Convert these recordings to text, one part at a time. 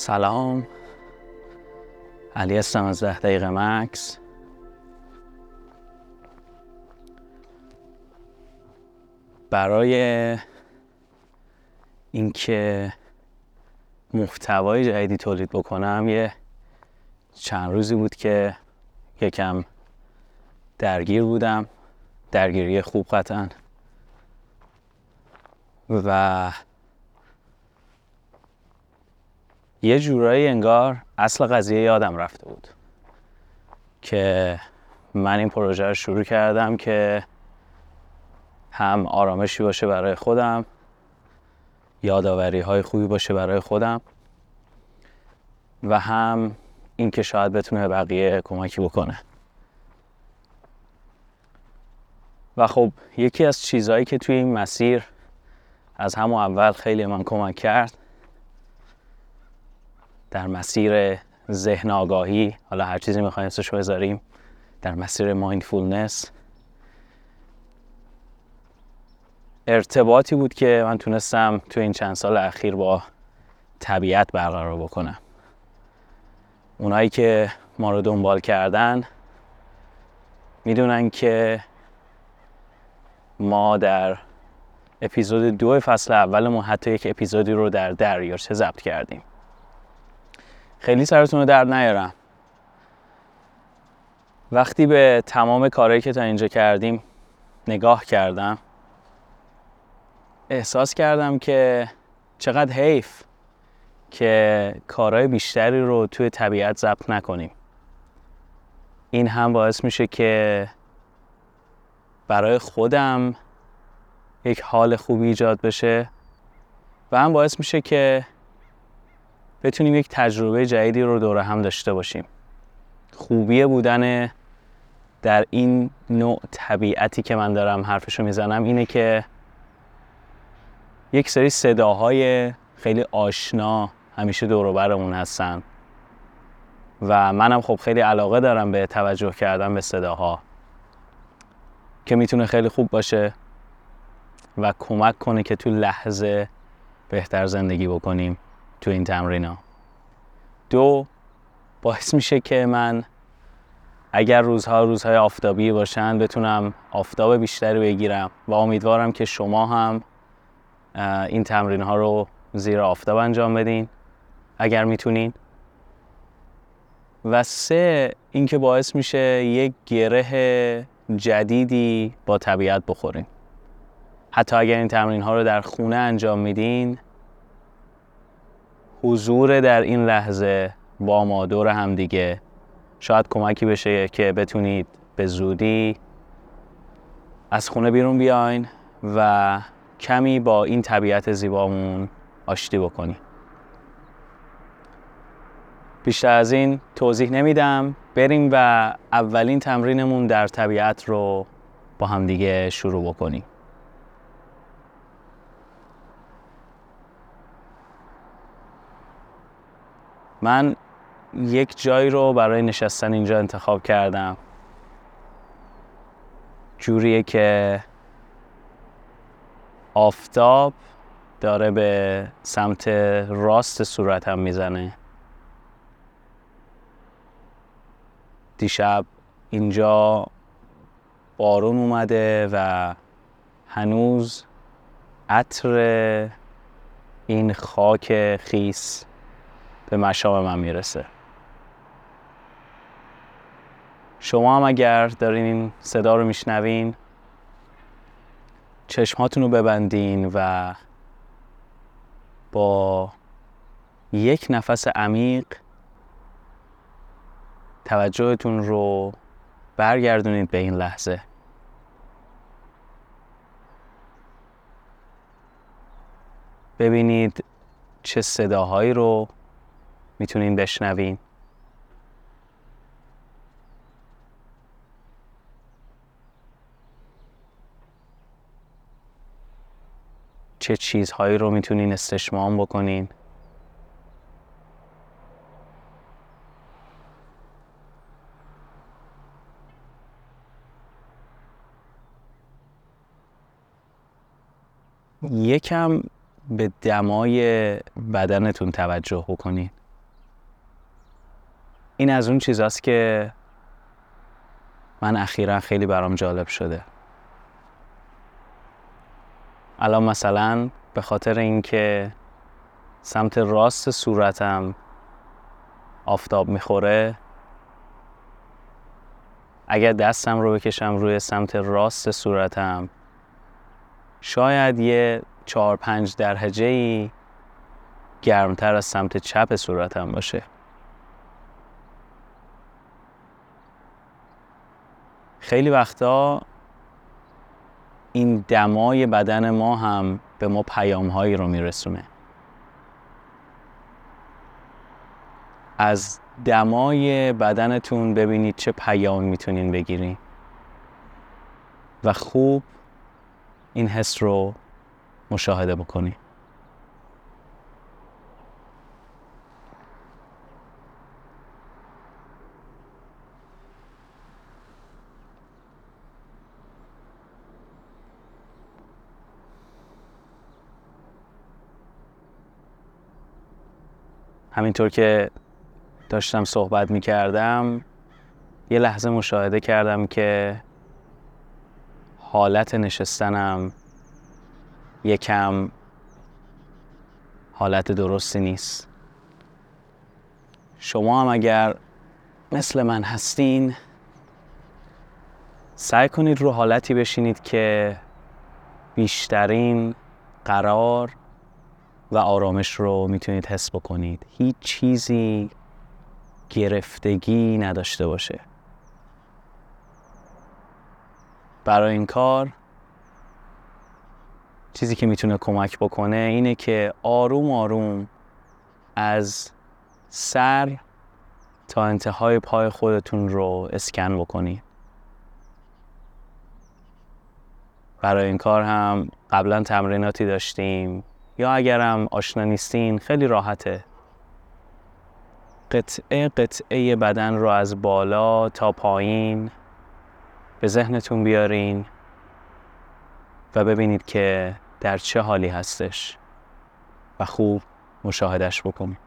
سلام، علی هستم از 10 دقیقه مکث. برای اینکه محتوای جدیدی تولید بکنم یه چند روزی بود که یکم درگیر بودم، درگیری خوب قطعا، و یه جورایی انگار اصل قضیه یادم رفته بود که من این پروژه رو شروع کردم که هم آرامشی باشه برای خودم، یاداوری های خوبی باشه برای خودم، و هم این که شاید بتونه بقیه کمکی بکنه. و خب یکی از چیزهایی که توی این مسیر از همون اول خیلی من کمک کرد در مسیر ذهن آگاهی، حالا هر چیزی میخوایم اسمش بذاریم، در مسیر مایندفولنس، ارتباطی بود که من تونستم تو این چند سال اخیر با طبیعت برقرار بکنم. اونایی که ما رو دنبال کردن میدونن که ما در اپیزود 2 فصل اولمون حتی یک اپیزودی رو در دریاچه ضبط کردیم. خیلی سرتون رو درد نیارم. وقتی به تمام کارهایی که تا اینجا کردیم نگاه کردم، احساس کردم که چقدر حیف که کارهای بیشتری رو توی طبیعت ضبط نکنیم. این هم باعث میشه که برای خودم یک حال خوبی ایجاد بشه و هم باعث میشه که بتونیم یک تجربه جدیدی رو دوره هم داشته باشیم. خوبیه بودن در این نوع طبیعتی که من دارم حرفشو میزنم اینه که یک سری صداهای خیلی آشنا همیشه دور و برمون هستن و منم خب خیلی علاقه دارم به توجه کردن به صداها که میتونه خیلی خوب باشه و کمک کنه که تو لحظه بهتر زندگی بکنیم. تو این تمرین‌ها باعث میشه که من اگر روزهای آفتابی باشن بتونم آفتاب بیشتری بگیرم و امیدوارم که شما هم این تمرین‌ها رو زیر آفتاب انجام بدین اگر میتونین. و 3 اینکه باعث میشه یک گره جدیدی با طبیعت بخورین. حتی اگر این تمرین‌ها رو در خونه انجام میدین، حضور در این لحظه با ما دور هم دیگه شاید کمکی بشه که بتونید به زودی از خونه بیرون بیاین و کمی با این طبیعت زیبامون آشتی بکنی. بیشتر از این توضیح نمیدم. بریم و اولین تمرینمون در طبیعت رو با هم دیگه شروع بکنیم. من یک جایی رو برای نشستن اینجا انتخاب کردم، جوریه که آفتاب داره به سمت راست صورتم میزنه. دیشب اینجا بارون اومده و هنوز عطر این خاک خیس به مشام من میرسه. شما هم اگر دارین این صدا رو میشنوین، چشماتون رو ببندین و با یک نفس عمیق توجهتون رو برگردونید به این لحظه. ببینید چه صداهایی رو میتونین بشنوین. چه چیزهایی رو میتونین استشمام بکنین. یکم به دمای بدنتون توجه بکنین. این از اون چیزاست که من اخیراً خیلی برام جالب شده. الان مثلا به خاطر اینکه سمت راست صورتم آفتاب میخوره، اگر دستم رو بکشم روی سمت راست صورتم شاید یه 4-5 درجه‌ای گرمتر از سمت چپ صورتم باشه. خیلی وقتا این دمای بدن ما هم به ما پیام‌هایی رو میرسونه. از دمای بدنتون ببینید چه پیام میتونین بگیرین و خوب این حس رو مشاهده بکنید. همینطور که داشتم صحبت می‌کردم یه لحظه مشاهده کردم که حالت نشستنم یکم حالت درستی نیست. شما هم اگر مثل من هستین سعی کنید رو حالتی بشینید که بیشترین قرار و آرامش رو میتونید حس بکنید. هیچ چیزی گرفتگی نداشته باشه. برای این کار چیزی که میتونه کمک بکنه اینه که آروم آروم از سر تا انتهای پای خودتون رو اسکن بکنید. برای این کار هم قبلا تمریناتی داشتیم، یا اگرم آشنا نیستین خیلی راحته. قطعه بدن رو از بالا تا پایین به ذهنتون بیارین و ببینید که در چه حالی هستش و خوب مشاهدهش بکنید.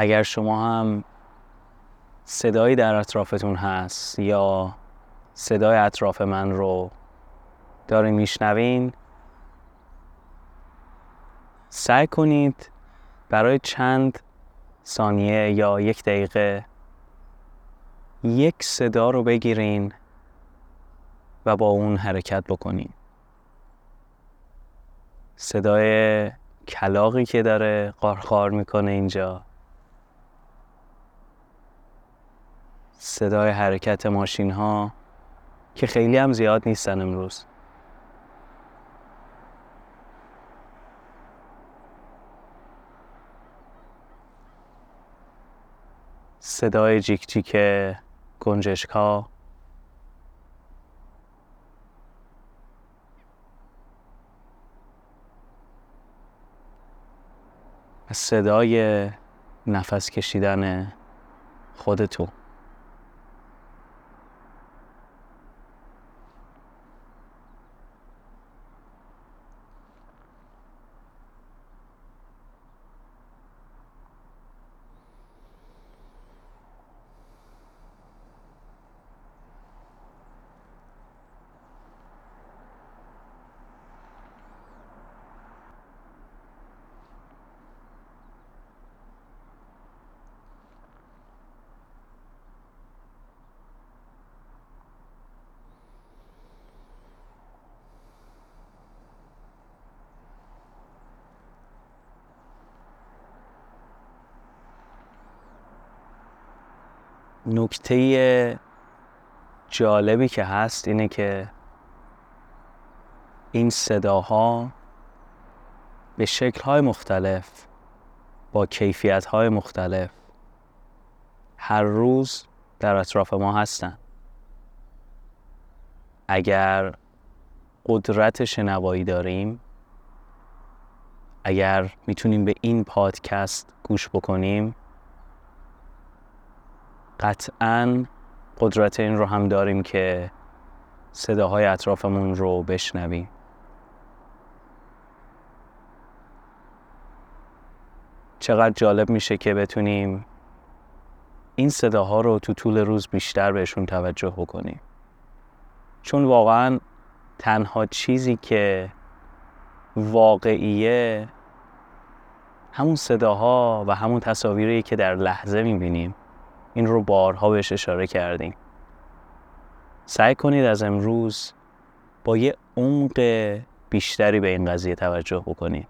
اگر شما هم صدایی در اطرافتون هست یا صدای اطراف من رو دارین میشنوین، سعی کنید برای چند ثانیه یا 1 دقیقه یک صدا رو بگیرین و با اون حرکت بکنین. صدای کلاغی که داره قارقار میکنه اینجا، صدای حرکت ماشین ها که خیلی هم زیاد نیستن امروز، صدای جیک جیک گنجشک ها، صدای نفس کشیدن خودتون. نکته جالبی که هست اینه که این صداها به شکل‌های مختلف با کیفیت‌های مختلف هر روز در اطراف ما هستن. اگر قدرت شنوایی داریم، اگر میتونیم به این پادکست گوش بکنیم، قطعاً قدرت این رو هم داریم که صداهای اطرافمون رو بشنویم. چقدر جالب میشه که بتونیم این صداها رو تو طول روز بیشتر بهشون توجه بکنیم، چون واقعاً تنها چیزی که واقعیه همون صداها و همون تصاویری که در لحظه میبینیم. این رو بارها بهش اشاره کردیم. سعی کنید از امروز با یه عمق بیشتری به این قضیه توجه بکنید.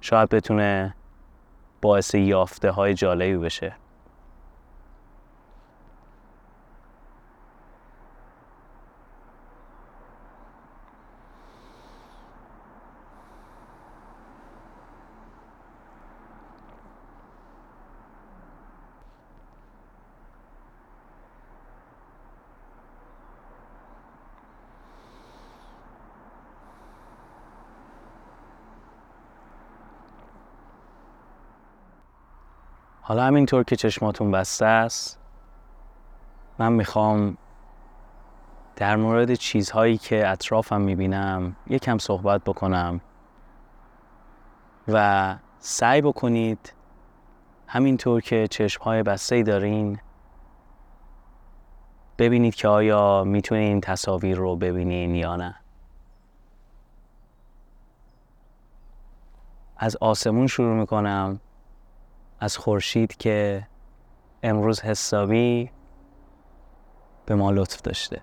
شاید بتونه باعث یافته های جالبی بشه. حالا همینطور که چشماتون بسته است، من میخوام در مورد چیزهایی که اطرافم میبینم یکم صحبت بکنم و سعی بکنید همینطور که چشمهای بسته دارین ببینید که آیا میتونین این تصاویر رو ببینین یا نه. از آسمون شروع میکنم، از خورشید که امروز حسابی به ما لطف داشته.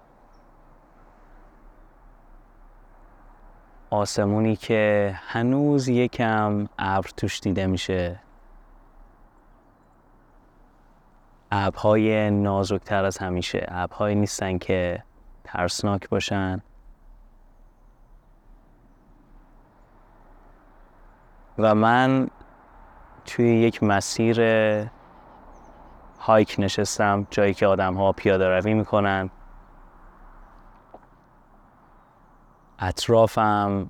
آسمونی که هنوز یکم ابر توش دیده میشه. ابرهای نازکتر از همیشه، ابرهایی نیستن که ترسناک باشن. و من توی یک مسیر هایک نشستم، جایی که آدم ها پیاده روی میکنن. اطرافم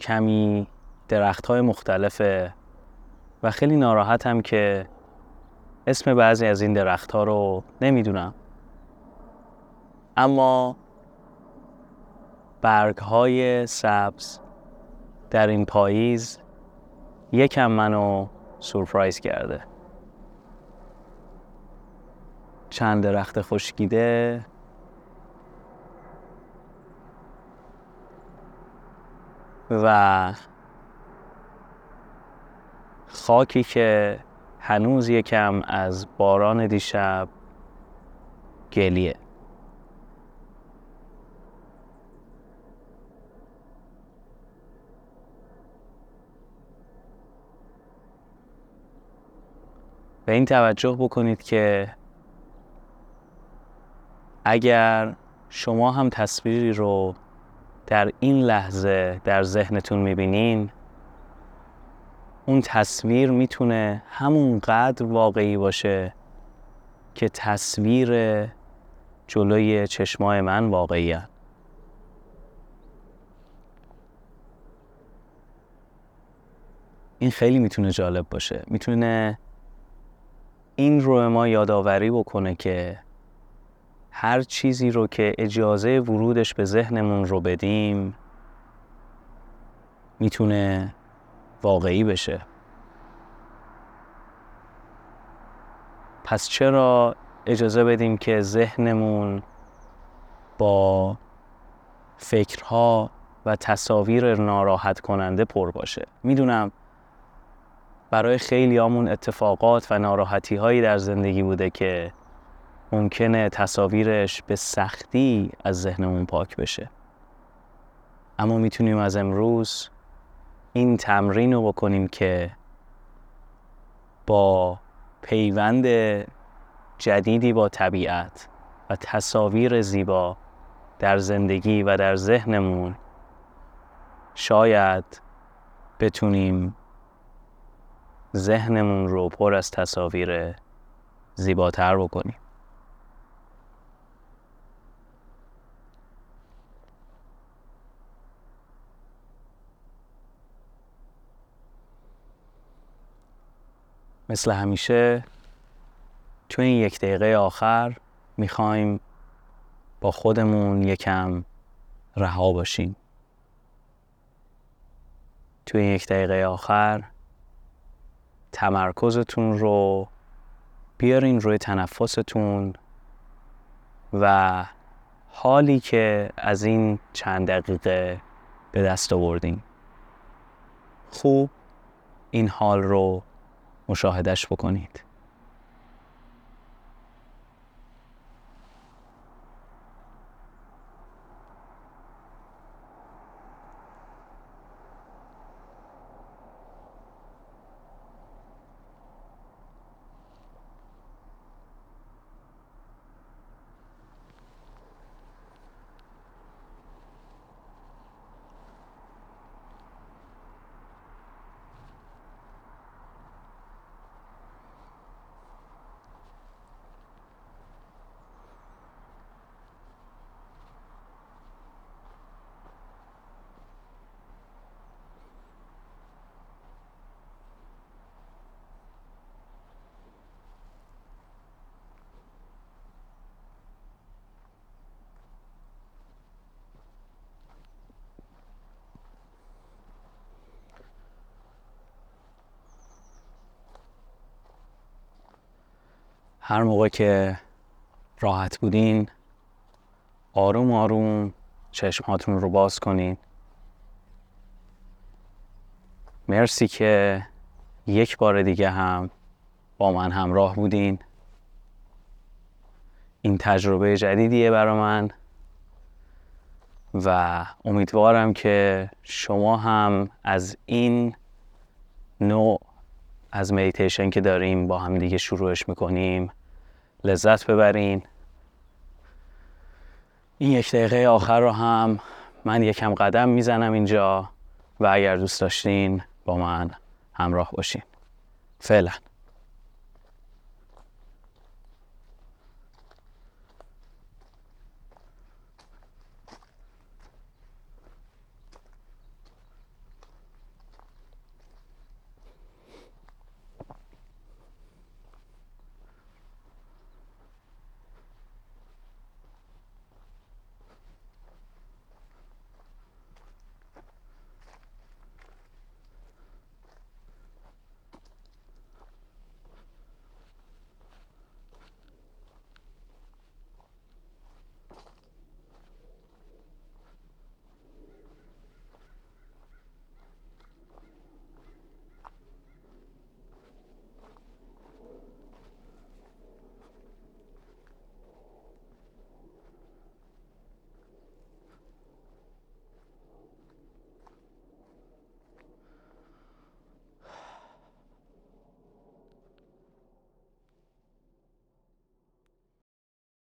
کمی درخت های مختلفه و خیلی ناراحتم که اسم بعضی از این درخت ها رو نمیدونم، اما برگ های سبز در این پاییز یکم منو سورپرایز کرده. چند درخت خشکیده، و خاکی که هنوز یکم از باران دیشب گلیه. به این توجه بکنید که اگر شما هم تصویری رو در این لحظه در ذهنتون میبینین، اون تصویر میتونه همونقدر واقعی باشه که تصویر جلوی چشمای من واقعیه. این خیلی میتونه جالب باشه، میتونه این رو ما یادآوری بکنه که هر چیزی رو که اجازه ورودش به ذهنمون رو بدیم میتونه واقعی بشه. پس چرا اجازه بدیم که ذهنمون با فکرها و تصاویر ناراحت کننده پر باشه؟ میدونم برای خیلی همون اتفاقات و ناراحتی هایی در زندگی بوده که ممکنه تصاویرش به سختی از ذهنمون پاک بشه، اما میتونیم از امروز این تمرین رو بکنیم که با پیوند جدیدی با طبیعت و تصاویر زیبا در زندگی و در ذهنمون شاید بتونیم ذهنمون رو پر از تصاویر زیباتر بکنیم. مثل همیشه توی این یک دقیقه آخر میخوایم با خودمون یکم رها باشیم. توی این یک دقیقه آخر تمرکزتون رو بیارین روی تنفستون و حالی که از این چند دقیقه به دست آوردین. خوب این حال رو مشاهدهش بکنید. هر موقع که راحت بودین آروم آروم چشماتون رو باز کنین. مرسی که یک بار دیگه هم با من همراه بودین. این تجربه جدیدیه برای من و امیدوارم که شما هم از این نوع از مدیتیشن که داریم با هم دیگه شروعش میکنیم لذت ببرین. این یک دقیقه آخر رو هم من یکم قدم میزنم اینجا و اگر دوست داشتین با من همراه باشین. فعلا.